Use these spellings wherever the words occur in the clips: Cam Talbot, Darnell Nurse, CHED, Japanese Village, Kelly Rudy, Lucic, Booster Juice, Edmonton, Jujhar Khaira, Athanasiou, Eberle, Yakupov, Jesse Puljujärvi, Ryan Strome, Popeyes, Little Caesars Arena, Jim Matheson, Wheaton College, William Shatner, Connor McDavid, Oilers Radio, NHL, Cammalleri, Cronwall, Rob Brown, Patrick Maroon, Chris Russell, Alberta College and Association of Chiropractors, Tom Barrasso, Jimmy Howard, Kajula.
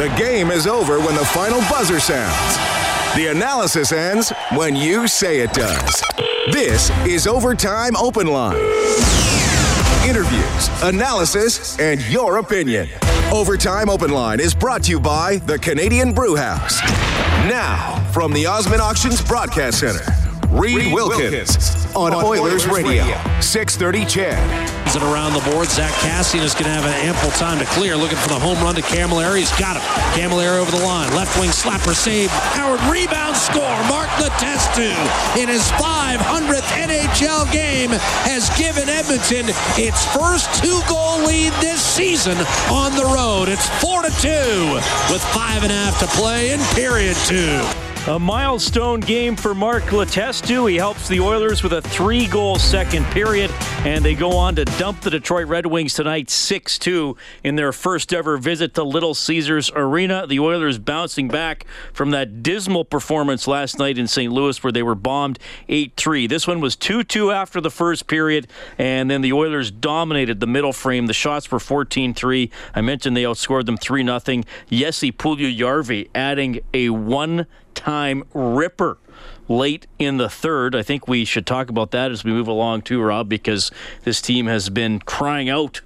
The game is over when the final buzzer sounds. The analysis ends when you say it does. This is Overtime Open Line. Interviews, analysis, and your opinion. Overtime Open Line is brought to you by the Canadian Brewhouse. Now, from the Osman Auctions Broadcast Center, Reed Wilkins on Oilers Radio, 630 CHED. And around the board, Zach Cassian is going to have an ample time to clear. Looking for the home run to Cammalleri. He's got him. Cammalleri over the line. Left wing slapper save. Howard rebound score. Mark Letestu in his 500th NHL game has given Edmonton its first two-goal lead this season on the road. It's 4-2 with 5.5 to play in period two. A milestone game for Mark Letestu. He helps the Oilers with a three-goal second period, and they go on to dump the Detroit Red Wings tonight 6-2 in their first-ever visit to Little Caesars Arena. The Oilers bouncing back from that dismal performance last night in St. Louis where they were bombed 8-3. This one was 2-2 after the first period, and then the Oilers dominated the middle frame. The shots were 14-3. I mentioned they outscored them 3-0. Jesse Puljujärvi adding a one-time ripper late in the third. I think we should talk about that as we move along too, Rob, because this team has been crying out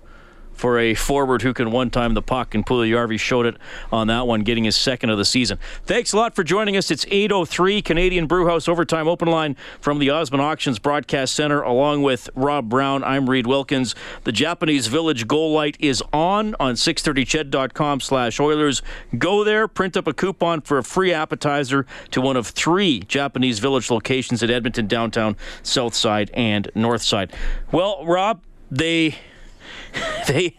for a forward who can one-time the puck, and Puljujärvi showed it on that one, getting his second of the season. Thanks a lot for joining us. It's 8:03 Canadian Brewhouse Overtime Open Line from the Osman Auctions Broadcast Center, along with Rob Brown. I'm Reed Wilkins. The Japanese Village goal light is on 630ched.com/Oilers. Go there, print up a coupon for a free appetizer to one of three Japanese Village locations at Edmonton, downtown, south side, and north side. Well, Rob, they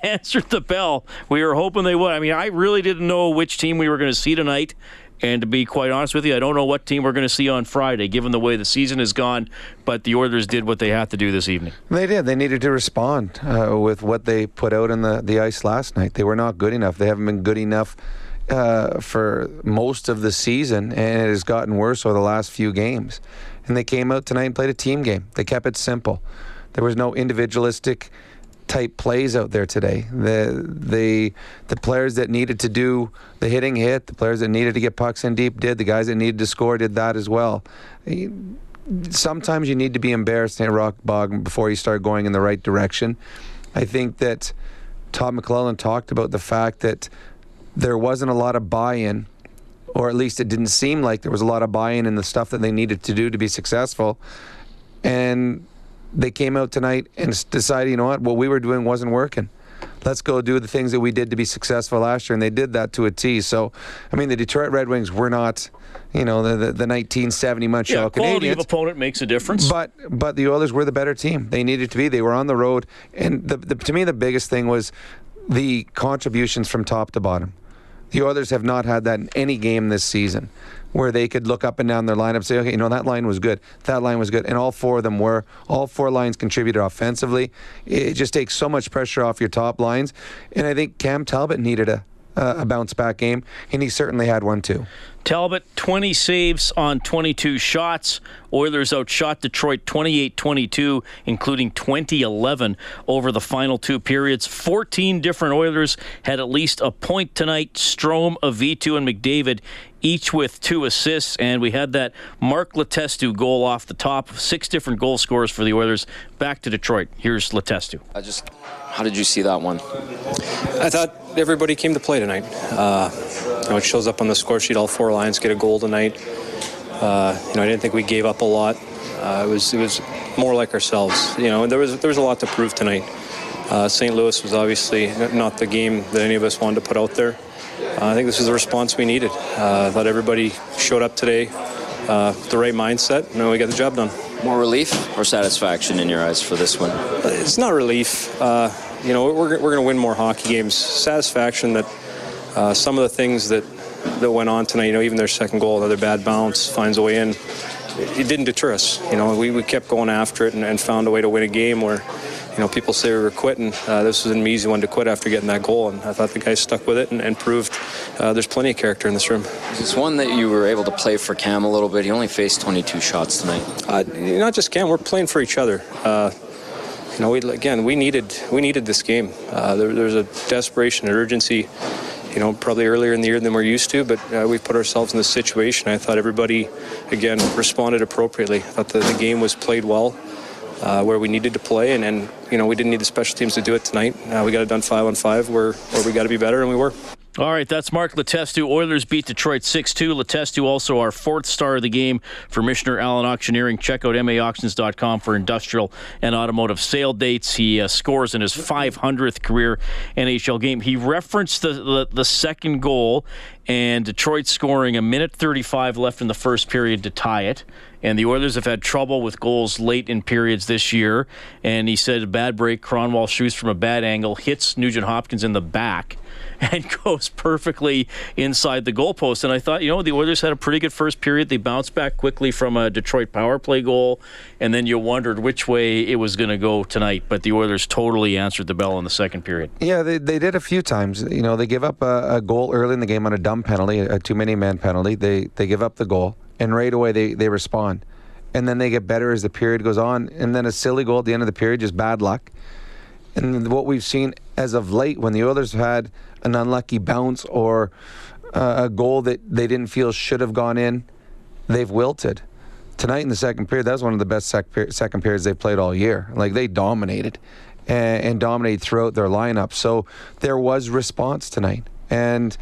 answered the bell. We were hoping they would. I mean, I really didn't know which team we were going to see tonight. And to be quite honest with you, I don't know what team we're going to see on Friday, given the way the season has gone. But the Oilers did what they had to do this evening. They did. They needed to respond with what they put out on the ice last night. They were not good enough. They haven't been good enough for most of the season. And it has gotten worse over the last few games. And they came out tonight and played a team game. They kept it simple. There was no individualistic type plays out there today. The players that needed to do the hitting hit, the players that needed to get pucks in deep did, the guys that needed to score did that as well. Sometimes you need to be embarrassed in a rock bog before you start going in the right direction. I think that Todd McLellan talked about the fact that there wasn't a lot of buy-in, or at least it didn't seem like there was a lot of buy-in in the stuff that they needed to do to be successful. And they came out tonight and decided, you know what we were doing wasn't working. Let's go do the things that we did to be successful last year, and they did that to a T. So, I mean, the Detroit Red Wings were not, the 1970 Montreal Canadiens. Quality of opponent makes a difference. But the Oilers were the better team. They needed to be. They were on the road. And to me, the biggest thing was the contributions from top to bottom. The Oilers have not had that in any game this season, where they could look up and down their lineup and say, okay, that line was good. That line was good. And all four of them were. All four lines contributed offensively. It just takes so much pressure off your top lines. And I think Cam Talbot needed a bounce-back game, and he certainly had one too. Talbot, 20 saves on 22 shots. Oilers outshot Detroit 28-22, including 20-11 over the final two periods. 14 different Oilers had at least a point tonight. Strome, Avitu, and McDavid, each with two assists, and we had that Mark Letestu goal off the top. Six different goal scorers for the Oilers. Back to Detroit. Here's Letestu. How did you see that one? I thought everybody came to play tonight. It shows up on the score sheet. All four lines get a goal tonight. I didn't think we gave up a lot. It was more like ourselves. There was a lot to prove tonight. St. Louis was obviously not the game that any of us wanted to put out there. I think this was the response we needed. I thought everybody showed up today with the right mindset, and we got the job done. More relief or satisfaction in your eyes for this one? It's not relief. We're going to win more hockey games. Satisfaction that some of the things that went on tonight, even their second goal, another bad bounce, finds a way in. It didn't deter us. We kept going after it and found a way to win a game where, people say we were quitting. This was an easy one to quit after getting that goal, and I thought the guys stuck with it and proved there's plenty of character in this room. It's one that you were able to play for Cam a little bit. He only faced 22 shots tonight. Not just Cam. We're playing for each other. We needed this game. There was a desperation and urgency. you know, probably earlier in the year than we're used to, but we put ourselves in this situation. I thought everybody, again, responded appropriately. I thought the game was played well where we needed to play, and you know, we didn't need the special teams to do it tonight. We got it done 5-on-5 where we got to be better, and we were. All right, that's Mark Letestu. Oilers beat Detroit 6-2. Letestu also our fourth star of the game for Missioner Allen Auctioneering. Check out maauctions.com for industrial and automotive sale dates. He scores in his 500th career NHL game. He referenced the second goal and Detroit scoring 1:35 left in the first period to tie it. And the Oilers have had trouble with goals late in periods this year. And he said a bad break. Cronwall shoots from a bad angle, hits Nugent-Hopkins in the back, and goes perfectly inside the goalpost. And I thought, you know, the Oilers had a pretty good first period. They bounced back quickly from a Detroit power play goal, and then you wondered which way it was going to go tonight. But the Oilers totally answered the bell in the second period. Yeah, they did a few times. You know, they give up a goal early in the game on a dumb penalty, a too-many-man penalty. They give up the goal, and right away they respond. And then they get better as the period goes on. And then a silly goal at the end of the period, just bad luck. And what we've seen as of late, when the Oilers had an unlucky bounce or a goal that they didn't feel should have gone in, they've wilted. Tonight in the second period, that was one of the best second periods they've played all year. Like, they dominated and dominated throughout their lineup. So there was response tonight. And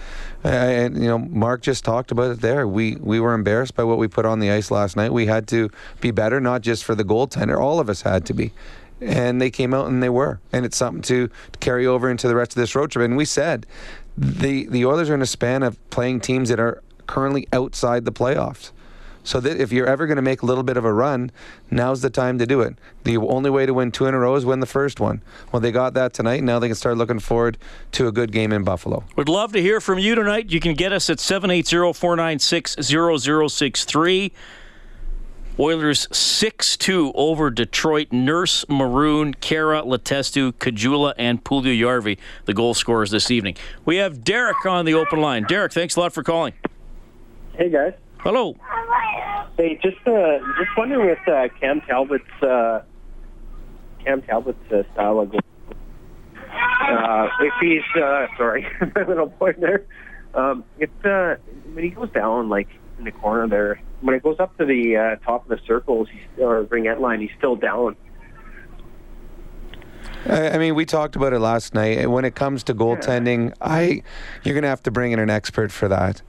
you know, Mark just talked about it there. We were embarrassed by what we put on the ice last night. We had to be better, not just for the goaltender. All of us had to be. And they came out and they were. And it's something to carry over into the rest of this road trip. And we said the Oilers are in a span of playing teams that are currently outside the playoffs. So that if you're ever going to make a little bit of a run, now's the time to do it. The only way to win two in a row is win the first one. Well, they got that tonight. Now they can start looking forward to a good game in Buffalo. We'd love to hear from you tonight. You can get us at 780-496-0063. Oilers 6-2 over Detroit. Nurse, Maroon, Khaira, Letestu, Kajula, and Puljujärvi, the goal scorers this evening. We have Derek on the open line. Derek, thanks a lot for calling. Hey, guys. Hello. Hey, just wondering with Cam Talbot's style of goal. If he's sorry, my little point there. When he goes down like in the corner there, when it goes up to the top of the circles or ringette line, he's still down. I mean, we talked about it last night. When it comes to goaltending, you're going to have to bring in an expert for that.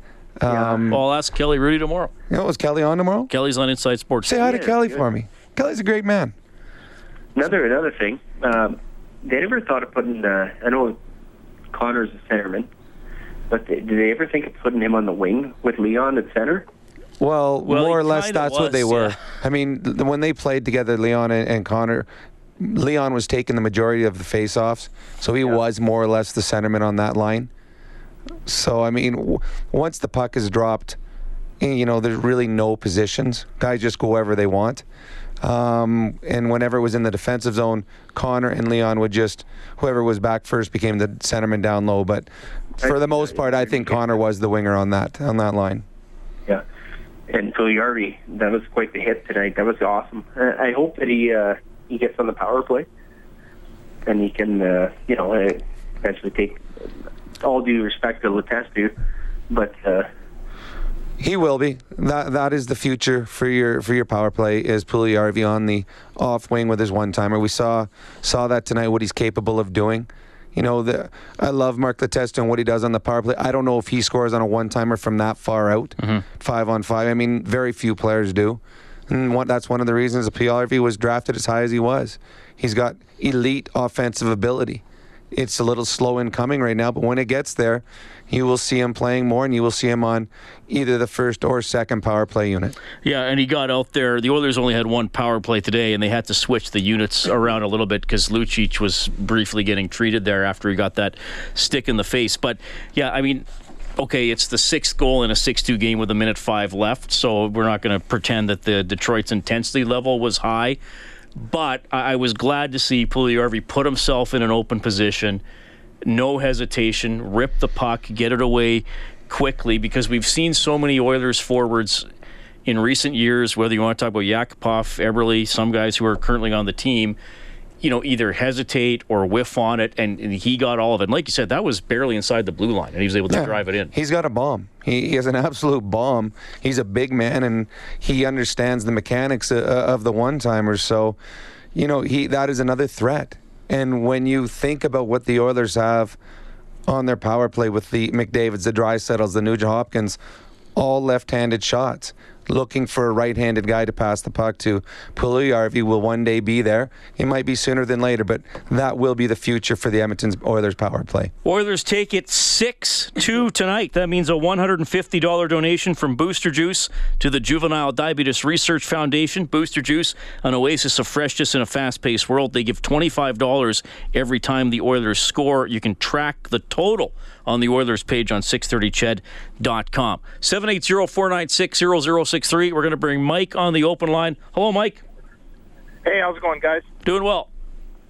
Well, I'll ask Kelly Rudy tomorrow. You know, is Kelly on tomorrow? Kelly's on Inside Sports. Say hi to Kelly for me. Kelly's a great man. Another thing, they never thought of putting, I know Connor's a centerman, but did they ever think of putting him on the wing with Leon at center? Well, more or less that's what they were. Yeah. I mean, when they played together, Leon and Connor, Leon was taking the majority of the face-offs, so he was more or less the centerman on that line. So, I mean, once the puck is dropped, you know, there's really no positions. Guys just go wherever they want. And whenever it was in the defensive zone, Connor and Leon would just, whoever was back first became the centerman down low. But for the most part, I think Connor was the winger on that line. Yeah. And Puljujärvi, that was quite the hit tonight. That was awesome. I hope that he gets on the power play and he can, you know, eventually take all due respect to Letestu, but he will be. That is the future for your power play is Puljujärvi on the off wing with his one-timer. We saw that tonight, what he's capable of doing. You know, I love Mark Letestu and what he does on the power play. I don't know if he scores on a one-timer from that far out, 5-on-5. I mean, very few players do. And that's one of the reasons Puljujärvi was drafted as high as he was. He's got elite offensive ability. It's a little slow in coming right now, but when it gets there, you will see him playing more, and you will see him on either the first or second power play unit. Yeah, and he got out there. The Oilers only had one power play today, and they had to switch the units around a little bit because Lucic was briefly getting treated there after he got that stick in the face. But, yeah, I mean, okay, it's the sixth goal in a 6-2 game with 1:05 left, so we're not going to pretend that the Detroit's intensity level was high. But I was glad to see Puljujärvi put himself in an open position, no hesitation, rip the puck, get it away quickly, because we've seen so many Oilers forwards in recent years, whether you want to talk about Yakupov, Eberle, some guys who are currently on the team, you know, either hesitate or whiff on it, and he got all of it. And like you said, that was barely inside the blue line, and he was able to drive it in. He's got a bomb. He is an absolute bomb. He's a big man, and he understands the mechanics of the one-timers. So, you know, that is another threat. And when you think about what the Oilers have on their power play with the McDavids, the Draisaitl's, the Nugent-Hopkins, all left-handed shots, looking for a right-handed guy to pass the puck to. Puljujärvi will one day be there. It might be sooner than later, but that will be the future for the Edmonton Oilers power play. Oilers take it 6-2 tonight. That means a $150 donation from Booster Juice to the Juvenile Diabetes Research Foundation. Booster Juice, an oasis of freshness in a fast-paced world. They give $25 every time the Oilers score. You can track the total on the Oilers page on 630ched.com. 780-496-0063. We're going to bring Mike on the open line. Hello, Mike. Hey, how's it going, guys? Doing well.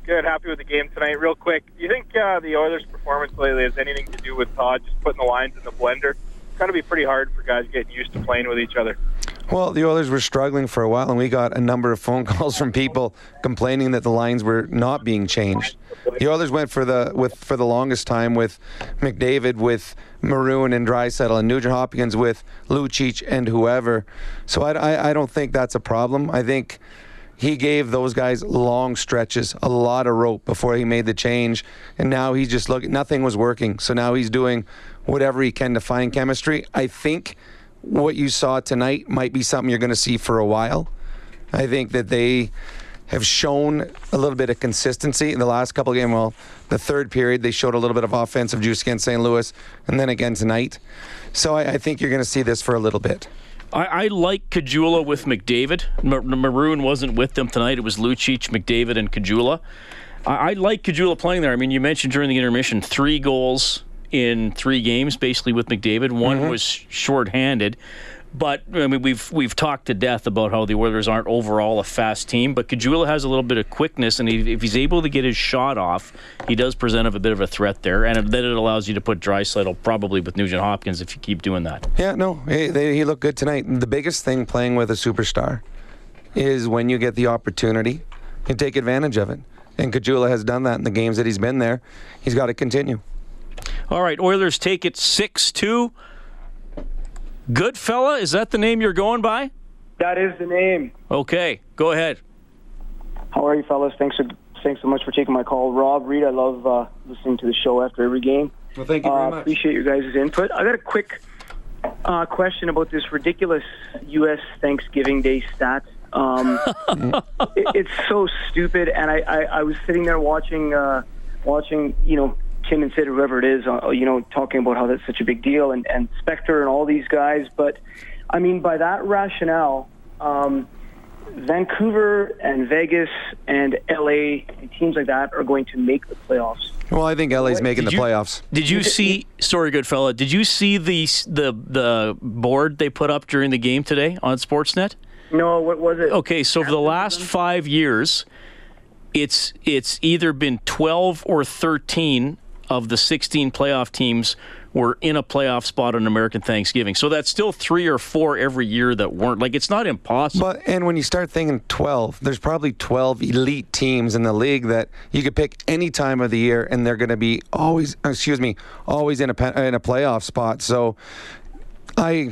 Good. Happy with the game tonight. Real quick, do you think the Oilers' performance lately has anything to do with Todd just putting the lines in the blender? It's going to be pretty hard for guys getting used to playing with each other. Well, the Oilers were struggling for a while, and we got a number of phone calls from people complaining that the lines were not being changed. The Oilers went for the longest time with McDavid, with Maroon and Draisaitl, and Nugent-Hopkins with Lucic and whoever. So I don't think that's a problem. I think he gave those guys long stretches, a lot of rope before he made the change, and now he's just looking. Nothing was working, so now he's doing whatever he can to find chemistry. I think what you saw tonight might be something you're going to see for a while. I think that they have shown a little bit of consistency in the last couple of games. Well, the third period, they showed a little bit of offensive juice against St. Louis, and then again tonight. So I think you're going to see this for a little bit. I like Kajula with McDavid. Maroon wasn't with them tonight. It was Lucic, McDavid, and Kajula. I like Kajula playing there. I mean, you mentioned during the intermission 3 goals in 3 games, basically, with McDavid. One was shorthanded. But, I mean, we've talked to death about how the Oilers aren't overall a fast team, but Kajula has a little bit of quickness, and if he's able to get his shot off, he does present a bit of a threat there, and then it allows you to put Draisaitl probably with Nugent-Hopkins if you keep doing that. Yeah, no, he looked good tonight. The biggest thing playing with a superstar is when you get the opportunity, you take advantage of it, and Kajula has done that in the games that he's been there. He's got to continue. All right, Oilers take it 6-2. Goodfella, is that the name you're going by? That is the name. Okay, go ahead. How are you, fellas? Thanks so much for taking my call. Rob, Reed, I love listening to the show after every game. Well, thank you very much. Appreciate your guys' input. I got a quick question about this ridiculous U.S. Thanksgiving Day stat. It's so stupid, and I was sitting there watching, you know, Tim and Sid, whoever it is, you know, talking about how that's such a big deal, and Spectre and all these guys. But, I mean, by that rationale, Vancouver and Vegas and L.A. and teams like that are going to make the playoffs. Well, I think L.A.'s making the playoffs. Did you see, sorry, good fella, did you see the board they put up during the game today on Sportsnet? No, what was it? Okay, so for the last 5 years, it's either been 12 or 13 of the 16 playoff teams were in a playoff spot on American Thanksgiving. So that's still 3 or 4 every year that weren't. Like, it's not impossible. But, and when you start thinking 12, there's probably 12 elite teams in the league that you could pick any time of the year, and they're going to be always in a playoff spot. So I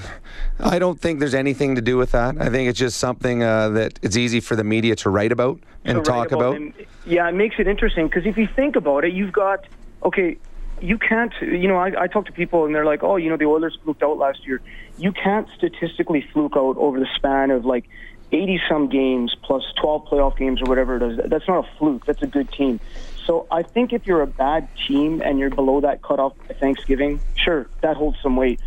don't think there's anything to do with that. I think it's just something that it's easy for the media to write about and talk about. And, yeah, it makes it interesting, because if you think about it, you've got... Okay, you can't, you know, I talk to people and they're like, oh, you know, the Oilers fluked out last year. You can't statistically fluke out over the span of like 80-some games plus 12 playoff games or whatever it is. That's not a fluke. That's a good team. So I think if you're a bad team and you're below that cutoff by Thanksgiving, sure, that holds some weight.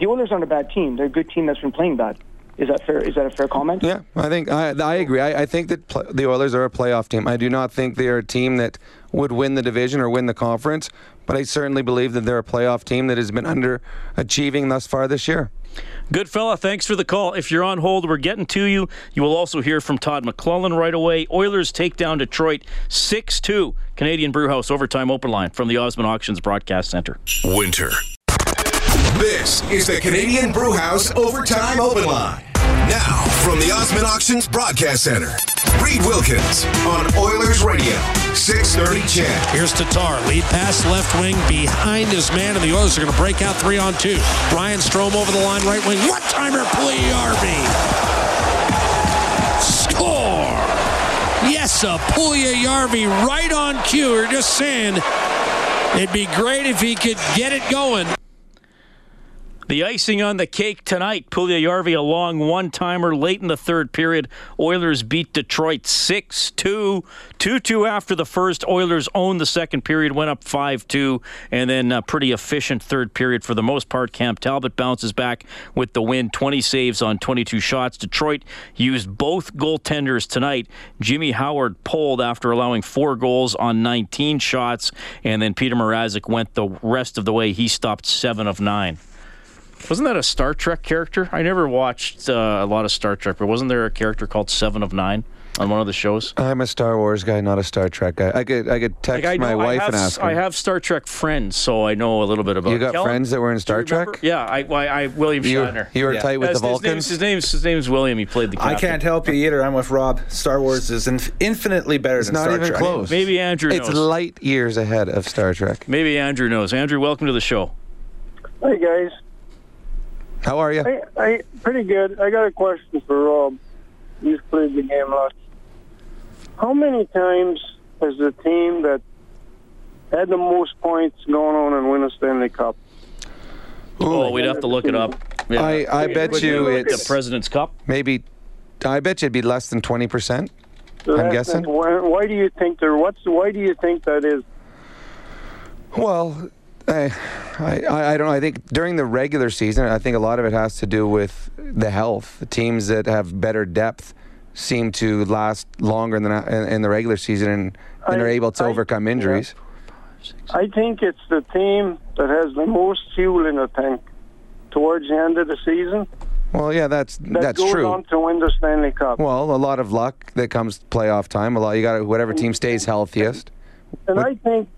The Oilers aren't a bad team. They're a good team that's been playing bad. Is that fair? Is that a fair comment? Yeah, I think I agree. I think that the Oilers are a playoff team. I do not think they are a team that would win the division or win the conference, but I certainly believe that they're a playoff team that has been underachieving thus far this year. Good fella, thanks for the call. If you're on hold, we're getting to you. You will also hear from Todd McLellan right away. Oilers take down Detroit 6-2. Canadian Brewhouse Overtime Open Line from the Osman Auctions Broadcast Center. Winter. This is the Canadian Brewhouse Overtime Open Line. Now, from the Osman Auctions Broadcast Center, Reed Wilkins on Oilers Radio, 630 CHED. Here's Tatar, lead pass, left wing, behind his man, and the Oilers are going to break out 3-on-2. Ryan Strome over the line, right wing, one-timer, Puljujärvi. Score! Yes, a Puljujärvi right on cue. We're just saying it'd be great if he could get it going. The icing on the cake tonight. Puljujärvi, a long one-timer late in the third period. Oilers beat Detroit 6-2. 2-2 after the first. Oilers owned the second period, went up 5-2, and then a pretty efficient third period for the most part. Cam Talbot bounces back with the win. 20 saves on 22 shots. Detroit used both goaltenders tonight. Jimmy Howard pulled after allowing 4 goals on 19 shots, and then Peter Mrazek went the rest of the way. He stopped 7 of 9. Wasn't that a Star Trek character? I never watched a lot of Star Trek, but wasn't there a character called 7 of 9 on one of the shows? I'm a Star Wars guy, not a Star Trek guy. I could text my wife and ask her. I have Star Trek friends, so I know a little bit about it. You got friends that were in Star Trek? Yeah, I William Shatner. You were tight with the Vulcans? His name's William. He played the captain. I can't help you either. I'm with Rob. Star Wars is infinitely better than Star Trek. It's not even close. Maybe Andrew knows. It's light years ahead of Star Trek. Maybe Andrew knows. Andrew, welcome to the show. Hey, guys. How are you? I pretty good. I got a question for Rob. He's played the game a lot. How many times has the team that had the most points gone on and win a Stanley Cup? Oh, we'd have to look it up. Yeah. I bet you it's the President's Cup. Maybe. I bet you it'd be less than 20%. I'm guessing. Why do you think there? Why do you think that is? Well. I don't know. I think during the regular season, I think a lot of it has to do with the health. The teams that have better depth seem to last longer than in the regular season and are able to overcome injuries. Yeah. I think it's the team that has the most fuel in the tank towards the end of the season. Well, yeah, that's goes true. On to win the Stanley Cup. Well, a lot of luck that comes playoff time. A lot you got whatever team stays healthiest. And I think,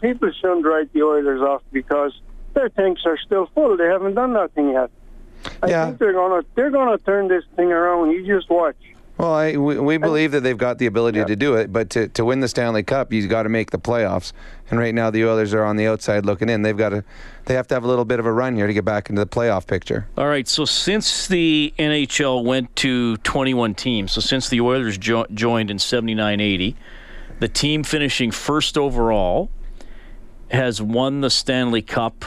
people shouldn't write the Oilers off because their tanks are still full. They haven't done nothing yet. I think they're gonna turn this thing around. You just watch. Well, we believe that they've got the ability to do it, but to win the Stanley Cup, you've got to make the playoffs. And right now, the Oilers are on the outside looking in. They have to have a little bit of a run here to get back into the playoff picture. All right. So since the NHL went to 21 teams, so since the Oilers joined in 79-80. The team finishing first overall has won the Stanley Cup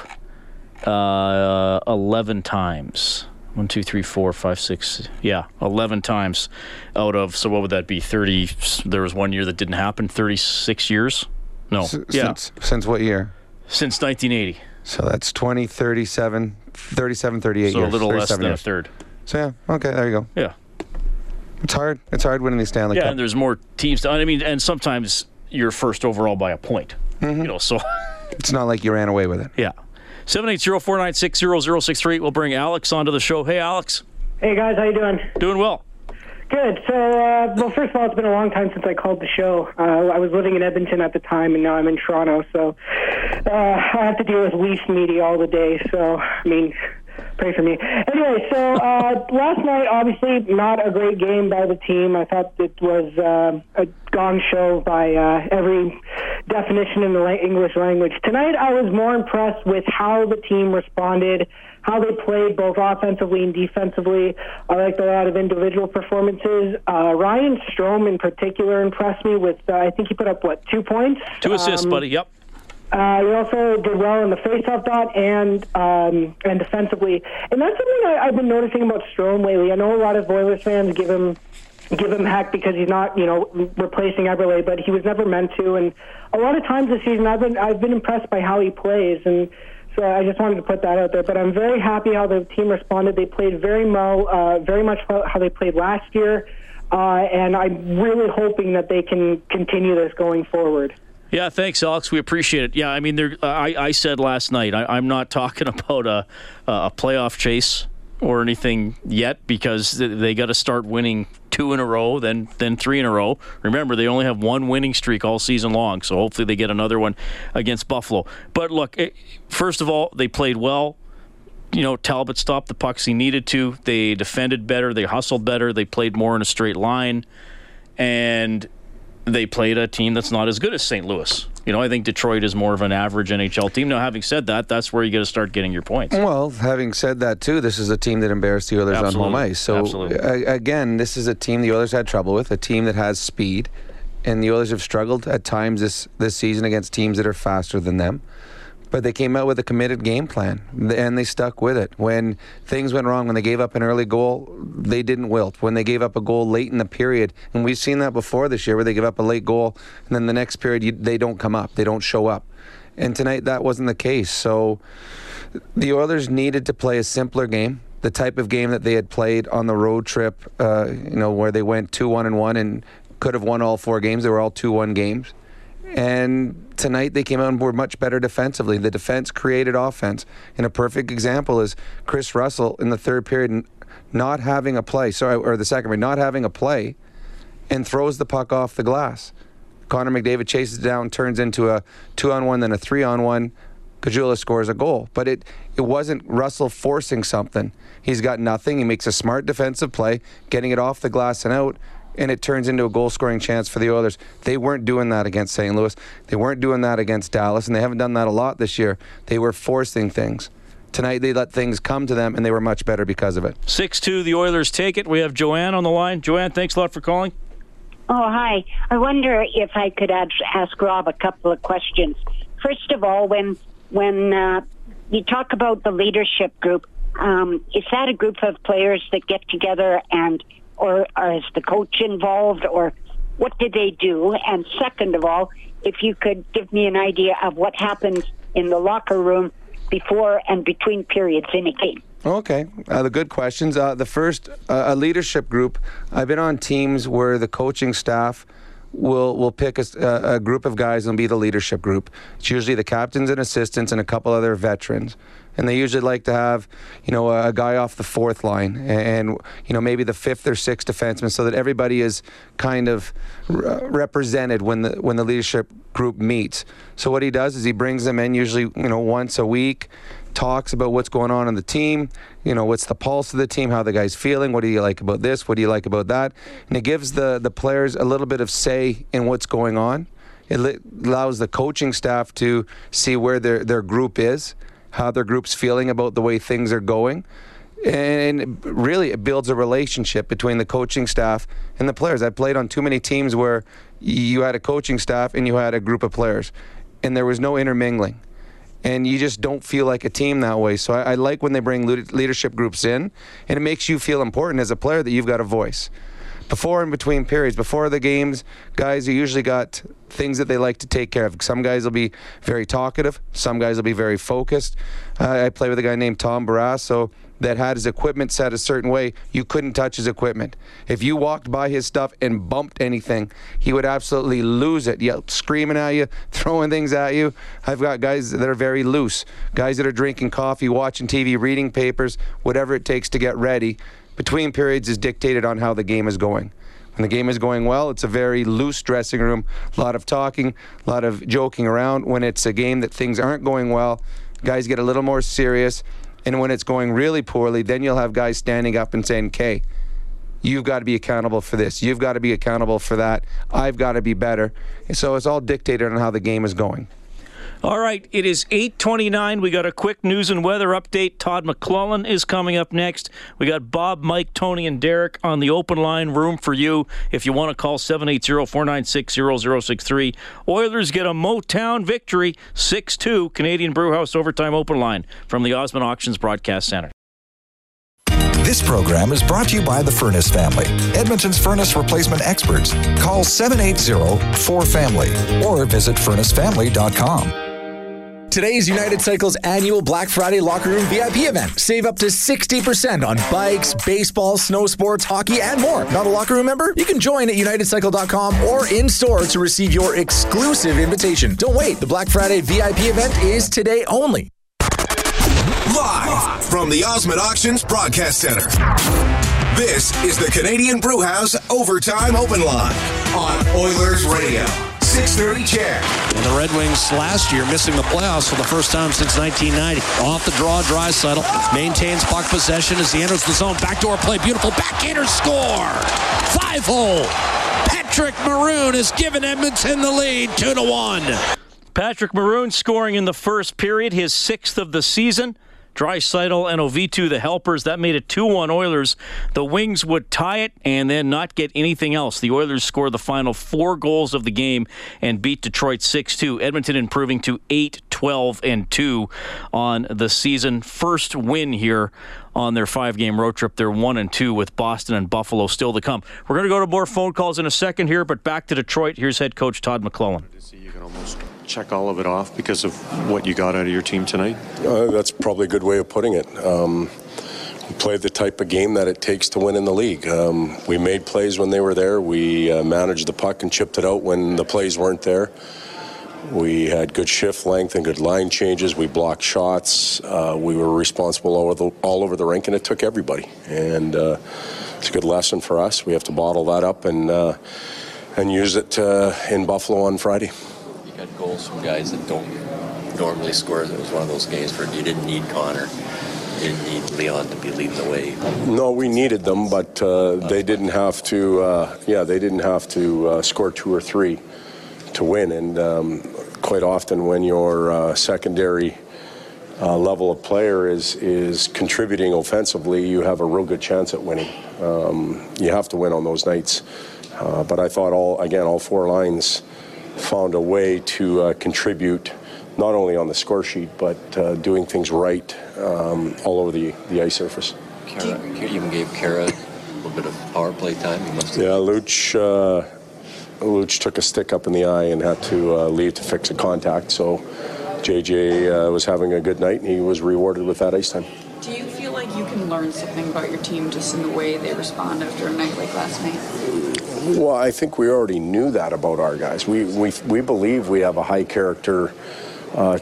11 times. 1, 2, 3, 4, 5, 6. Yeah, 11 times out of, so what would that be, 30? There was one year that didn't happen, 36 years? No. Since what year? Since 1980. So that's 20, 37, 38 so years. So a little less than years. A third. So yeah, okay, there you go. Yeah. It's hard. It's hard winning the Stanley Cup. Yeah, and there's more teams. And sometimes you're first overall by a point. Mm-hmm. So it's not like you ran away with it. Yeah. 780-496-0063. We'll bring Alex onto the show. Hey, Alex. Hey, guys. How you doing? Doing well. Good. So, first of all, it's been a long time since I called the show. I was living in Edmonton at the time, and now I'm in Toronto. So I have to deal with Leafs media all the day. So, pray for me. Anyway, so last night, obviously, not a great game by the team. I thought it was a gong show by every definition in the English language. Tonight, I was more impressed with how the team responded, how they played both offensively and defensively. I liked a lot of individual performances. Ryan Strome, in particular, impressed me with, I think he put up, 2 points? 2 assists, buddy, yep. We also did well in the face-off dot and defensively. And that's something I've been noticing about Strome lately. I know a lot of Oilers fans give him heck because he's not, replacing Eberle, but he was never meant to. And a lot of times this season I've been impressed by how he plays. And so I just wanted to put that out there. But I'm very happy how the team responded. They played very much how they played last year. And I'm really hoping that they can continue this going forward. Yeah, thanks, Alex. We appreciate it. Yeah, I said last night, I'm not talking about a playoff chase or anything yet because they got to start winning 2 in a row, then 3 in a row. Remember, they only have one winning streak all season long, so hopefully they get another one against Buffalo. But look, first of all, they played well. Talbot stopped the pucks he needed to. They defended better. They hustled better. They played more in a straight line. and they played a team that's not as good as St. Louis. You know, I think Detroit is more of an average NHL team. Now, having said that, that's where you got to start getting your points. Well, having said that, too, this is a team that embarrassed the Oilers on home ice. So, again, this is a team the Oilers had trouble with, a team that has speed. And the Oilers have struggled at times this season against teams that are faster than them. But they came out with a committed game plan, and they stuck with it. When things went wrong, when they gave up an early goal, they didn't wilt. When they gave up a goal late in the period, and we've seen that before this year, where they give up a late goal, and then the next period they don't come up, they don't show up. And tonight that wasn't the case. So the Oilers needed to play a simpler game, the type of game that they had played on the road trip, where they went 2-1-1 and could have won all four games. They were all 2-1 games. And tonight they came out and were much better defensively. The defense created offense. And a perfect example is Chris Russell in the third period not having a play, the second period, not having a play, and throws the puck off the glass. Connor McDavid chases it down, turns into a 2-on-1, then a 3-on-1. Kajula scores a goal. But it wasn't Russell forcing something. He's got nothing. He makes a smart defensive play, getting it off the glass and out, and it turns into a goal-scoring chance for the Oilers. They weren't doing that against St. Louis. They weren't doing that against Dallas, and they haven't done that a lot this year. They were forcing things. Tonight, they let things come to them, and they were much better because of it. 6-2, the Oilers take it. We have Joanne on the line. Joanne, thanks a lot for calling. Oh, hi. I wonder if I could ask Rob a couple of questions. First of all, when you talk about the leadership group, is that a group of players that get together or is the coach involved, or what did they do? And second of all, if you could give me an idea of what happened in the locker room before and between periods in a game. Okay, the good questions. The first, a leadership group. I've been on teams where the coaching staff will pick a group of guys and be the leadership group. It's usually the captains and assistants and a couple other veterans. And they usually like to have, a guy off the fourth line and, maybe the fifth or sixth defenseman, so that everybody is kind of represented when the leadership group meets. So what he does is he brings them in usually, once a week, talks about what's going on in the team, what's the pulse of the team, how the guy's feeling, what do you like about this, what do you like about that. And it gives the players a little bit of say in what's going on. It allows the coaching staff to see where their group is, how their group's feeling about the way things are going. And really, it builds a relationship between the coaching staff and the players. I played on too many teams where you had a coaching staff and you had a group of players, and there was no intermingling. And you just don't feel like a team that way. So I like when they bring leadership groups in, and it makes you feel important as a player that you've got a voice. Before and between periods, before the games, guys are usually got things that they like to take care of. Some guys will be very talkative. Some guys will be very focused. I play with a guy named Tom Barrasso that had his equipment set a certain way. You couldn't touch his equipment. If you walked by his stuff and bumped anything, he would absolutely lose it. Screaming at you, throwing things at you. I've got guys that are very loose. Guys that are drinking coffee, watching TV, reading papers, whatever it takes to get ready. Between periods is dictated on how the game is going. When the game is going well, it's a very loose dressing room, a lot of talking, a lot of joking around. When it's a game that things aren't going well, guys get a little more serious. And when it's going really poorly, then you'll have guys standing up and saying, okay, you've got to be accountable for this. You've got to be accountable for that. I've got to be better. And so it's all dictated on how the game is going. All right, it is 8:29. We got a quick news and weather update. Todd McLellan is coming up next. We got Bob, Mike, Tony, and Derek on the open line. Room for you if you want to call 780-496-0063. Oilers get a Motown victory, 6-2, Canadian Brewhouse Overtime Open Line from the Osman Auctions Broadcast Center. This program is brought to you by the Furnace Family, Edmonton's furnace replacement experts. Call 780-4FAMILY or visit furnacefamily.com. Today's United Cycle's annual Black Friday Locker Room VIP event. Save up to 60% on bikes, baseball, snow sports, hockey, and more. Not a locker room member? You can join at unitedcycle.com or in-store to receive your exclusive invitation. Don't wait. The Black Friday VIP event is today only. Live from the Osmond Auctions Broadcast Center, this is the Canadian Brewhouse Overtime Open Line on Oilers Radio. 6:30 chair. And the Red Wings last year missing the playoffs for the first time since 1990. Off the draw, Draisaitl maintains puck possession as he enters the zone. Backdoor play, beautiful backhander, score! 5-hole. Patrick Maroon has given Edmonton the lead 2-1. Patrick Maroon scoring in the first period, his sixth of the season. Draisaitl and Ovitu, the helpers, that made it 2-1 Oilers. The Wings would tie it and then not get anything else. The Oilers scored the final 4 goals of the game and beat Detroit 6-2. Edmonton improving to 8-12-2 on the season. First win here on their 5-game road trip. They're 1-2 with Boston and Buffalo still to come. We're going to go to more phone calls in a second here, but back to Detroit. Here's head coach Todd McLellan. You can almost check all of it off because of what you got out of your team tonight? That's probably a good way of putting it. We played the type of game that it takes to win in the league. We made plays when they were there. We managed the puck and chipped it out when the plays weren't there. We had good shift length and good line changes. We blocked shots. We were responsible all over the rink, and it took everybody. And it's a good lesson for us. We have to bottle that up and use it in Buffalo on Friday. Got goals from guys that don't normally score. It was one of those games where you didn't need Connor, you didn't need Leon to be leading the way. No, we needed them, but they didn't have to. Score 2 or 3 to win. And quite often, when your secondary level of player is contributing offensively, you have a real good chance at winning. You have to win on those nights. But I thought all 4 lines found a way to contribute, not only on the score sheet, but doing things right all over the ice surface. Khaira, you even gave Khaira a little bit of power play time. You must have. Yeah, Lucic took a stick up in the eye and had to leave to fix a contact. So JJ was having a good night, and he was rewarded with that ice time. Do you feel like you can learn something about your team just in the way they respond after a night like last night? Well, I think we already knew that about our guys. We believe we have a high character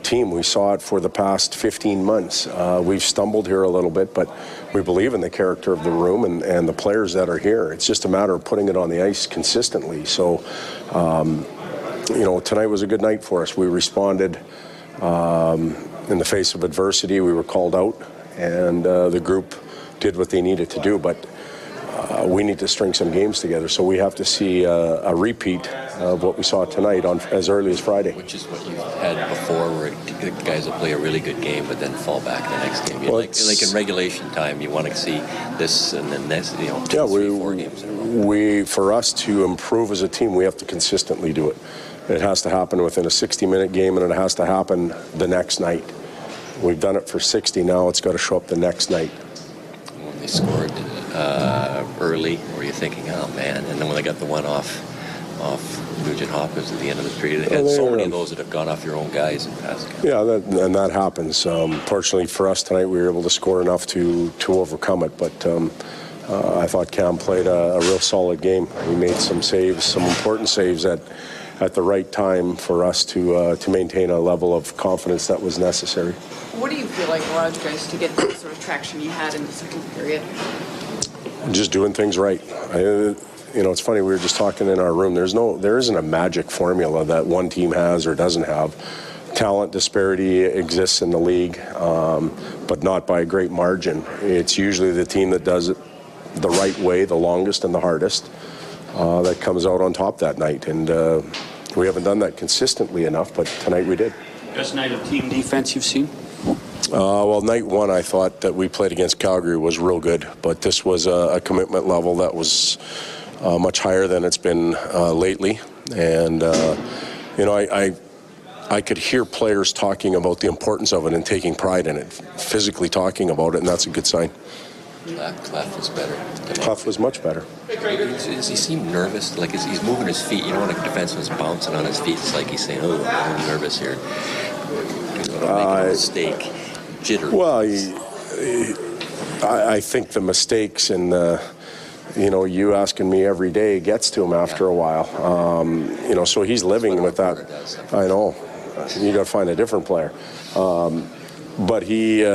team. We saw it for the past 15 months. We've stumbled here a little bit, but we believe in the character of the room and the players that are here. It's just a matter of putting it on the ice consistently. So, tonight was a good night for us. We responded in the face of adversity. We were called out, and the group did what they needed to do. But we need to string some games together, so we have to see a repeat of what we saw tonight on as early as Friday. Which is what you've had before, where guys will play a really good game but then fall back in the next game. Like in regulation time, you want to see this and then this, 2, 3, 4 games in a row. For us to improve as a team, we have to consistently do it. It has to happen within a 60-minute game, and it has to happen the next night. We've done it for 60 now. It's got to show up the next night. When they scored early, or you're thinking, oh man, and then when they got the one off Nugent-Hopkins at the end of the period, they had so many of those that have gone off your own guys and passed. Yeah, that happens. Fortunately for us tonight, we were able to score enough to overcome it, but I thought Cam played a real solid game. He made some saves, some important saves at the right time for us to maintain a level of confidence that was necessary. What do you feel like allowed you guys to get the sort of traction you had in the second period? Just doing things right. It's funny, we were just talking in our room. There isn't a magic formula that one team has or doesn't have. Talent disparity exists in the league, but not by a great margin. It's usually the team that does it the right way, the longest and the hardest, that comes out on top that night. And we haven't done that consistently enough, but tonight we did. Best night of team defense you've seen? Well, night one, I thought that we played against Calgary was real good, but this was a commitment level that was much higher than it's been lately. And, I could hear players talking about the importance of it and taking pride in it, physically talking about it, and that's a good sign. Clef was better. Clef was much better. Does he seem nervous? Like, he's moving his feet. You know, when a defenseman's bouncing on his feet, it's like he's saying, oh, I'm nervous here. Mistake, jitter. Well, I think the mistakes and you asking me every day gets to him after a while. So he's living with that. I know. You got to find a different player. But he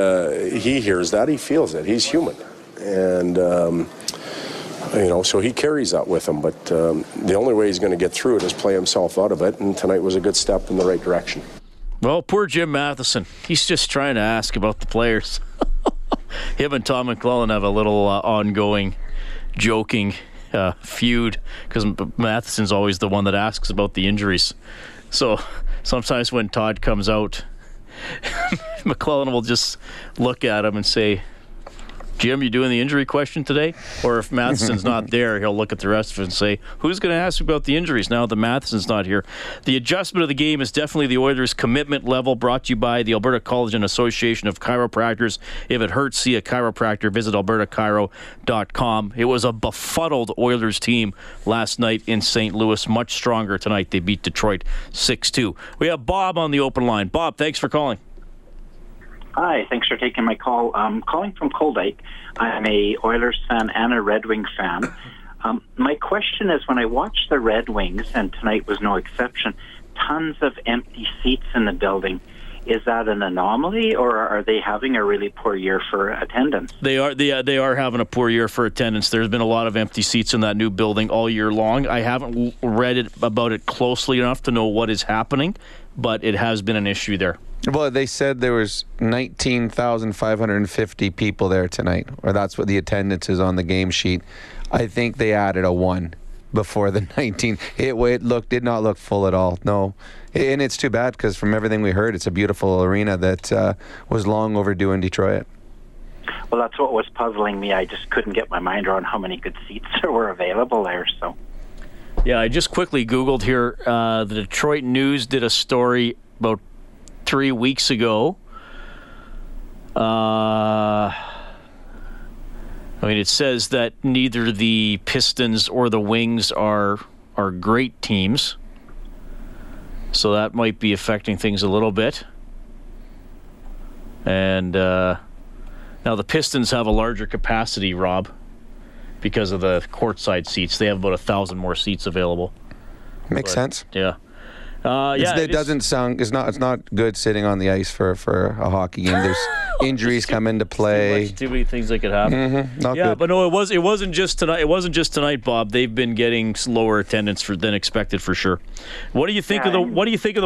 hears that. He feels it. He's human. And, so he carries that with him. But the only way he's going to get through it is play himself out of it. And tonight was a good step in the right direction. Well, poor Jim Matheson. He's just trying to ask about the players. Him and Tom McLellan have a little ongoing joking feud, because Matheson's always the one that asks about the injuries. So sometimes when Todd comes out, McLellan will just look at him and say, Jim, you doing the injury question today? Or if Matheson's not there, he'll look at the rest of it and say, who's going to ask about the injuries now that Matheson's not here? The adjustment of the game is definitely the Oilers' commitment level, brought to you by the Alberta College and Association of Chiropractors. If it hurts, see a chiropractor. Visit albertachiro.com. It was a befuddled Oilers team last night in St. Louis. Much stronger tonight. They beat Detroit 6-2. We have Bob on the open line. Bob, thanks for calling. Hi, thanks for taking my call. I'm calling from Cold Lake. I'm a Oilers fan and a Red Wings fan. My question is, when I watched the Red Wings, and tonight was no exception, tons of empty seats in the building. Is that an anomaly, or are they having a really poor year for attendance? They are having a poor year for attendance. There's been a lot of empty seats in that new building all year long. I haven't read about it closely enough to know what is happening, but it has been an issue there. Well, they said there was 19,550 people there tonight, or that's what the attendance is on the game sheet. I think they added a 1 before the 19. It did not look full at all, no. And it's too bad, because from everything we heard, it's a beautiful arena that was long overdue in Detroit. Well, that's what was puzzling me. I just couldn't get my mind around how many good seats there were available there, so. Yeah, I just quickly Googled here. The Detroit News did a story about 3 weeks ago. It says that neither the Pistons or the Wings are great teams, so that might be affecting things a little bit. And now the Pistons have a larger capacity, Rob, because of the courtside seats. They have about 1,000 more seats available. Makes sense. Yeah. It's not good sitting on the ice for a hockey game. There's injuries come into play. Too many things that could happen. Mm-hmm. Not good. But no, it wasn't just tonight. It wasn't just tonight, Bob. They've been getting lower attendance than expected for sure. What do you think of the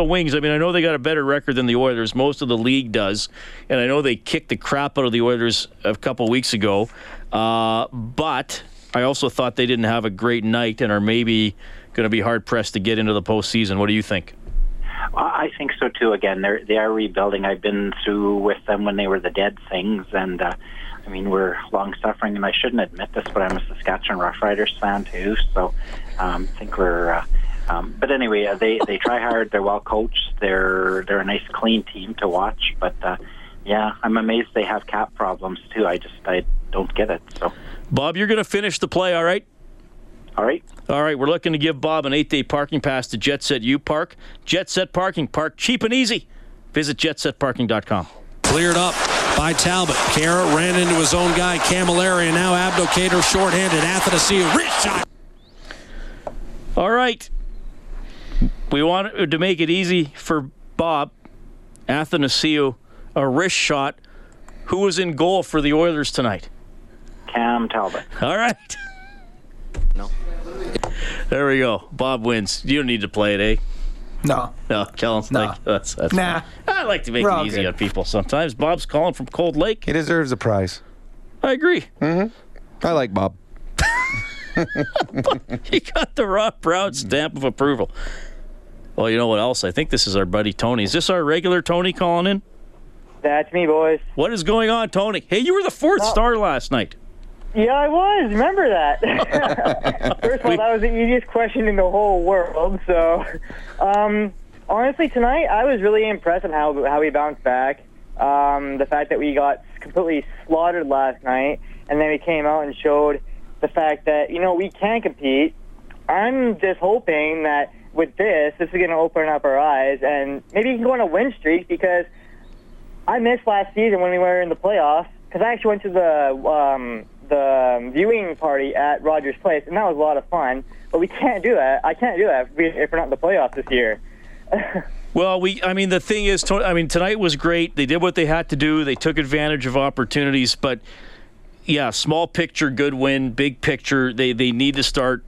Wings? I mean, I know they got a better record than the Oilers. Most of the league does, and I know they kicked the crap out of the Oilers a couple weeks ago. But I also thought they didn't have a great night and are maybe going to be hard-pressed to get into the postseason. What do you think? I think so, too. Again, they are rebuilding. I've been through with them when they were the dead things, and, we're long-suffering, and I shouldn't admit this, but I'm a Saskatchewan Rough Riders fan, too, so I think we're... but anyway, they try hard. They're well-coached. They're a nice, clean team to watch, but, I'm amazed they have cap problems, too. I don't get it, so... Bob, you're going to finish the play, all right? All right, we're looking to give Bob an 8-day parking pass to Jet Set U Park. Jet Set Parking, park cheap and easy. Visit jetsetparking.com. Cleared up by Talbot. Khaira ran into his own guy, Cammalleri, and now Abdulkader shorthanded. Athanasiou, rich shot. All right. We wanted to make it easy for Bob. Athanasiou, a wrist shot. Who was in goal for the Oilers tonight? Cam Talbot. All right. No. There we go. Bob wins. You don't need to play it, eh? No. Kellen's like, that's nah. I like to make it easy on people sometimes. Bob's calling from Cold Lake. He deserves a prize. I agree. Mm-hmm. I like Bob. He got the Rob Brown stamp of approval. Well, you know what else? I think this is our buddy Tony. Is this our regular Tony calling in? That's me, boys. What is going on, Tony? Hey, you were the fourth star last night. Yeah, I was. Remember that. First of all, that was the easiest question in the whole world. So, honestly, tonight I was really impressed on how we bounced back. The fact that we got completely slaughtered last night, and then we came out and showed the fact that, we can compete. I'm just hoping that with this is going to open up our eyes, and maybe you can go on a win streak, because I missed last season when we were in the playoffs, because I actually went to the viewing party at Rogers Place, and that was a lot of fun. But we can't do that. I can't do that if we're not in the playoffs this year. Well, the thing is, tonight was great. They did what they had to do. They took advantage of opportunities. But, yeah, small picture, good win. Big picture, they need to start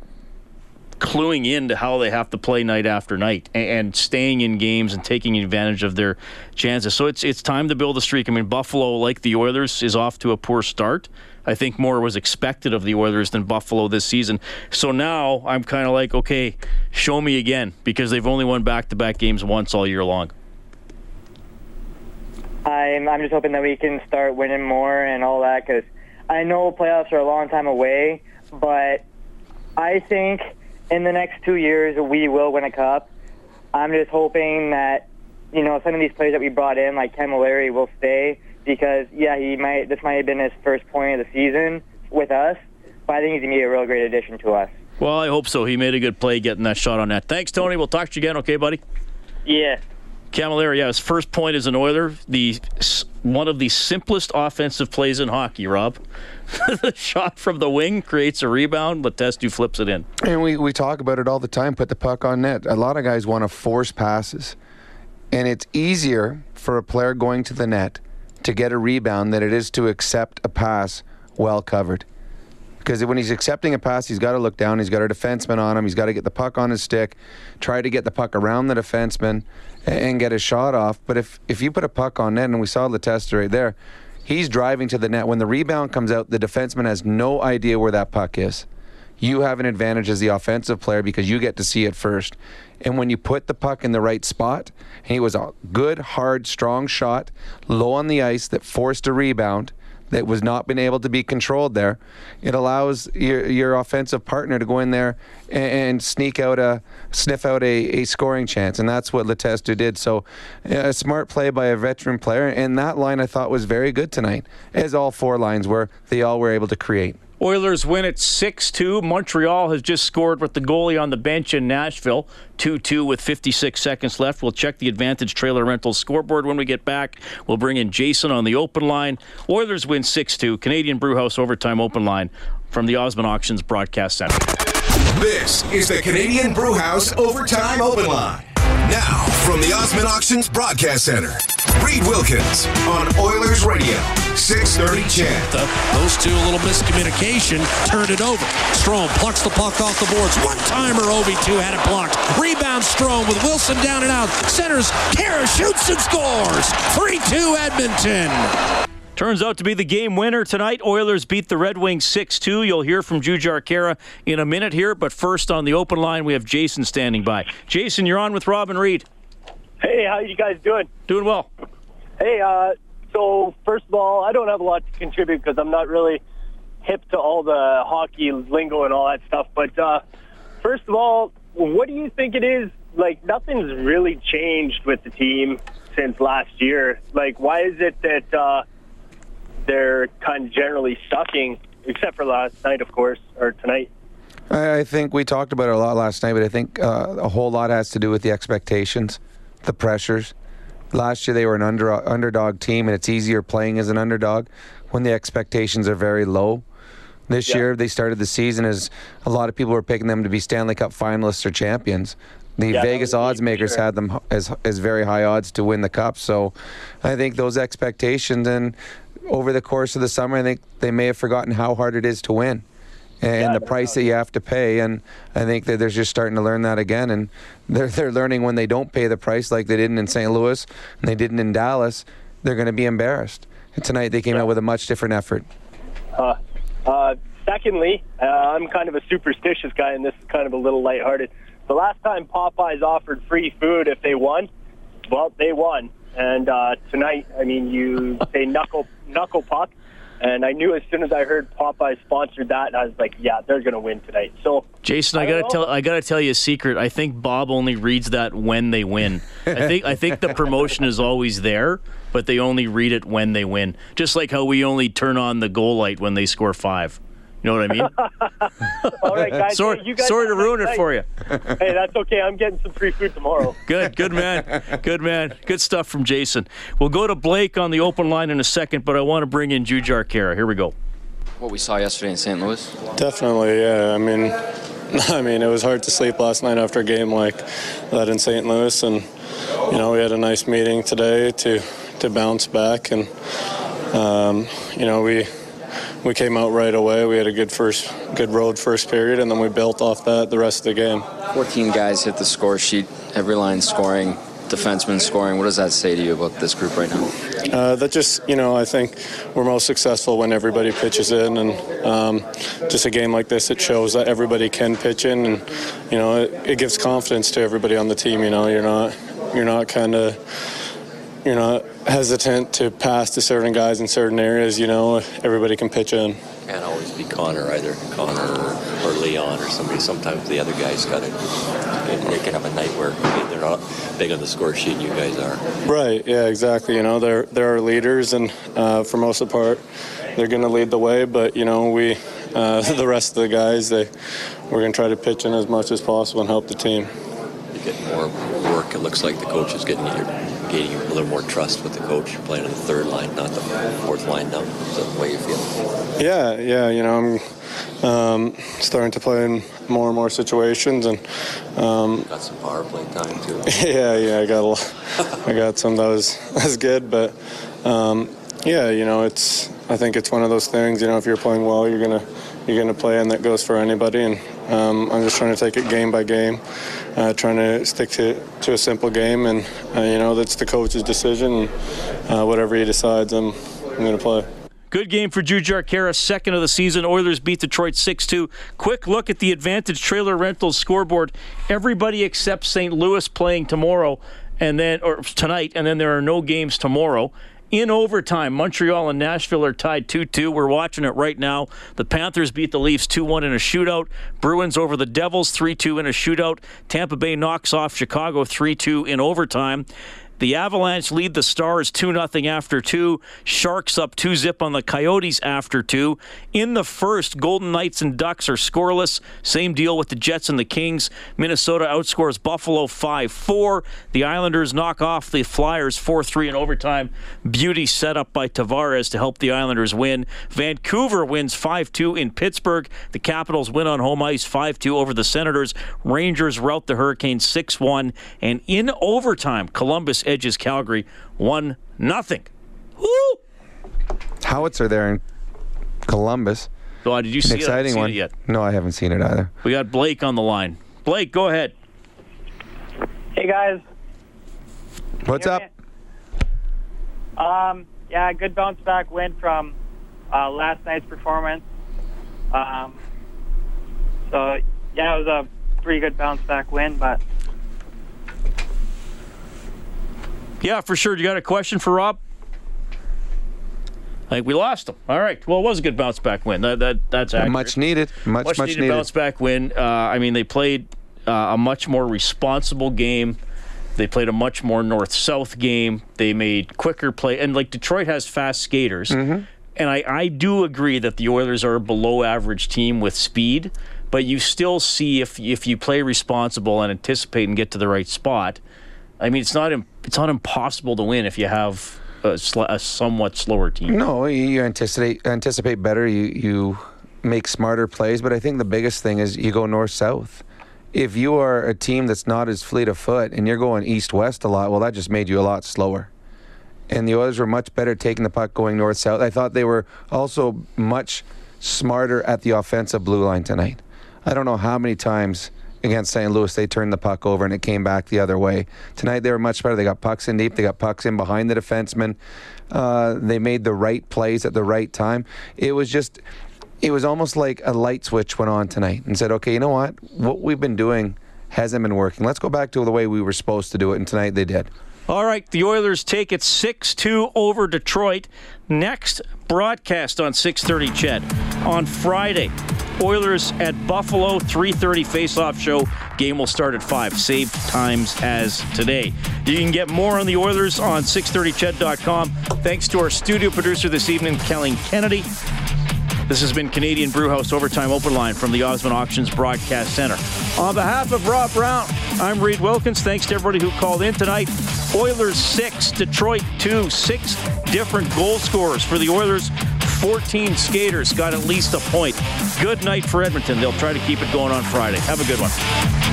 cluing in to how they have to play night after night and staying in games and taking advantage of their chances. So it's time to build a streak. I mean, Buffalo, like the Oilers, is off to a poor start. I think more was expected of the Oilers than Buffalo this season. So now I'm kind of like, okay, show me again, because they've only won back-to-back games once all year long. I'm just hoping that we can start winning more and all that, because I know playoffs are a long time away, but I think in the next 2 years we will win a cup. I'm just hoping that, you know, some of these players that we brought in, like Cammalleri, will stay, because, yeah, this might have been his first point of the season with us, but I think he's going to be a real great addition to us. Well, I hope so. He made a good play getting that shot on net. Thanks, Tony. We'll talk to you again, okay, buddy? Yeah. Cammalleri, yeah, his first point as an Oiler, one of the simplest offensive plays in hockey, Rob. The shot from the wing creates a rebound, Letestu flips it in. And we talk about it all the time, put the puck on net. A lot of guys want to force passes, and it's easier for a player going to the net to get a rebound than it is to accept a pass well covered. Because when he's accepting a pass, he's got to look down, he's got a defenseman on him, he's got to get the puck on his stick, try to get the puck around the defenseman and get a shot off. But if you put a puck on net, and we saw Letestu right there, he's driving to the net. When the rebound comes out, the defenseman has no idea where that puck is. You have an advantage as the offensive player because you get to see it first. And when you put the puck in the right spot, and it was a good, hard, strong shot, low on the ice that forced a rebound, that was not been able to be controlled there, it allows your offensive partner to go in there and sniff out a scoring chance, and that's what Letestu did. So a smart play by a veteran player, and that line I thought was very good tonight, as all four lines were. They all were able to create. Oilers win at 6-2. Montreal has just scored with the goalie on the bench in Nashville, 2-2 with 56 seconds left. We'll check the Advantage Trailer Rentals scoreboard when we get back. We'll bring in Jason on the open line. Oilers win 6-2. Canadian Brewhouse Overtime Open Line from the Osman Auctions Broadcast Center. This is the Canadian Brewhouse Overtime Open Line. Now, from the Osman Auctions Broadcast Center, Reed Wilkins on Oilers Radio, 630 CHED. Those two, a little miscommunication, turned it over. Strome plucks the puck off the boards. One-timer, OV2 had it blocked. Rebound Strome with Wilson down and out. Centers, Khaira shoots and scores. 3-2 Edmonton. Turns out to be the game winner tonight. Oilers beat the Red Wings 6-2. You'll hear from Jujhar Khaira in a minute here, but first on the open line, we have Jason standing by. Jason, you're on with Rob and Reed. Hey, how you guys doing? Doing well. Hey, so first of all, I don't have a lot to contribute because I'm not really hip to all the hockey lingo and all that stuff, but first of all, what do you think it is? Like, nothing's really changed with the team since last year. Like, why is it that... they're kind of generally sucking, except for last night, of course, or tonight. I think we talked about it a lot last night, but I think a whole lot has to do with the expectations, the pressures. Last year they were an underdog team, and it's easier playing as an underdog when the expectations are very low. This year they started the season as a lot of people were picking them to be Stanley Cup finalists or champions. The Vegas odds makers had them as very high odds to win the Cup. So I think those expectations and... over the course of the summer, I think they may have forgotten how hard it is to win and the price that you have to pay. And I think that they're just starting to learn that again. And they're learning when they don't pay the price like they didn't in St. Louis and they didn't in Dallas, they're going to be embarrassed. And tonight they came out with a much different effort. Secondly, I'm kind of a superstitious guy, and this is kind of a little lighthearted. The last time Popeyes offered free food if they won, well, they won. And tonight, I mean, you say knuckle puck, and I knew as soon as I heard Popeye sponsored that, I was like, yeah, they're going to win tonight. So, Jason, I gotta tell you a secret. I think Bob only reads that when they win. I think the promotion is always there, but they only read it when they win. Just like how we only turn on the goal light when they score 5. You know what I mean? All right, guys. Sorry to ruin it for you. Hey, that's okay. I'm getting some free food tomorrow. Good man. Good stuff from Jason. We'll go to Blake on the open line in a second, but I want to bring in Jujhar Khaira. Here we go. What we saw yesterday in St. Louis? Definitely, yeah. I mean, it was hard to sleep last night after a game like that in St. Louis, and you know, we had a nice meeting today to bounce back, and you know, we. we came out right away. We had a good road first period, and then we built off that the rest of the game. 14 guys hit the score sheet, every line scoring, defensemen scoring. What does that say to you about this group right now? That just, you know, I think we're most successful when everybody pitches in, and just a game like this, it shows that everybody can pitch in, and, you know, it gives confidence to everybody on the team. You know, you're not hesitant to pass to certain guys in certain areas. You know, everybody can pitch in. Can't always be Connor either, Connor or Leon or somebody. Sometimes the other guys got it. They can have a night where they're not big on the score sheet. You guys are. Right. Yeah. Exactly. You know, they're our leaders, and for most of the part, they're going to lead the way. But you know, we, the rest of the guys, we're going to try to pitch in as much as possible and help the team. You get more work. It looks like the coach is getting a little more trust with the coach. You're playing on the third line, not the fourth line now. Is that the way you feel? Yeah, you know, I'm starting to play in more and more situations, and got some power play time too. Yeah, I got a lot. I got some that was good, but yeah, you know, I think it's one of those things. You know, if you're playing well, you're gonna play, and that goes for anybody. And I'm just trying to take it game by game, trying to stick to a simple game. And you know, that's the coach's decision. Whatever he decides, I'm going to play. Good game for Jujhar Khaira, second of the season. Oilers beat Detroit 6-2. Quick look at the Advantage Trailer Rentals scoreboard. Everybody except St. Louis playing tonight, and then there are no games tomorrow. In overtime, Montreal and Nashville are tied 2-2. We're watching it right now. The Panthers beat the Leafs 2-1 in a shootout. Bruins over the Devils 3-2 in a shootout. Tampa Bay knocks off Chicago 3-2 in overtime. The Avalanche lead the Stars 2-0 after 2. Sharks up 2-0 on the Coyotes after 2. In the first, Golden Knights and Ducks are scoreless. Same deal with the Jets and the Kings. Minnesota outscores Buffalo 5-4. The Islanders knock off the Flyers 4-3 in overtime. Beauty set up by Tavares to help the Islanders win. Vancouver wins 5-2 in Pittsburgh. The Capitals win on home ice 5-2 over the Senators. Rangers rout the Hurricanes 6-1. And in overtime, Columbus edges Calgary 1-0. Woo! Howitzer there in Columbus. Oh, did you see it? Exciting one. Yet. No, I haven't seen it either. We got Blake on the line. Blake, go ahead. Hey guys. What's up? Yeah, good bounce back win from last night's performance. So yeah, it was a pretty good bounce back win, but. Yeah, for sure. You got a question for Rob? I think we lost him. All right. Well, it was a good bounce back win. That's accurate. Much needed. Much needed bounce back win. I mean, they played a much more responsible game. They played a much more north-south game. They made quicker play. And, like, Detroit has fast skaters. Mm-hmm. And I do agree that the Oilers are a below-average team with speed. But you still see if you play responsible and anticipate and get to the right spot. I mean, it's not impossible to win if you have a somewhat slower team. No, you anticipate better. You make smarter plays, but I think the biggest thing is you go north-south. If you are a team that's not as fleet of foot and you're going east-west a lot, well, that just made you a lot slower. And the Oilers were much better taking the puck going north-south. I thought they were also much smarter at the offensive blue line tonight. I don't know how many times against St. Louis, they turned the puck over and it came back the other way. Tonight, they were much better. They got pucks in deep. They got pucks in behind the defenseman. They made the right plays at the right time. It was almost like a light switch went on tonight and said, okay, you know what we've been doing hasn't been working. Let's go back to the way we were supposed to do it, and tonight they did. All right, the Oilers take it 6-2 over Detroit. Next broadcast on 6:30 CHED on Friday. Oilers at Buffalo, 3:30 face-off show. Game will start at 5. Save times as today. You can get more on the Oilers on 630ched.com. Thanks to our studio producer this evening, Kellen Kennedy. This has been Canadian Brewhouse Overtime Open Line from the Osman Auctions Broadcast Center. On behalf of Rob Brown, I'm Reed Wilkins. Thanks to everybody who called in tonight. Oilers 6, Detroit 2, 6 different goal scorers for the Oilers. 14 skaters got at least a point. Good night for Edmonton. They'll try to keep it going on Friday. Have a good one.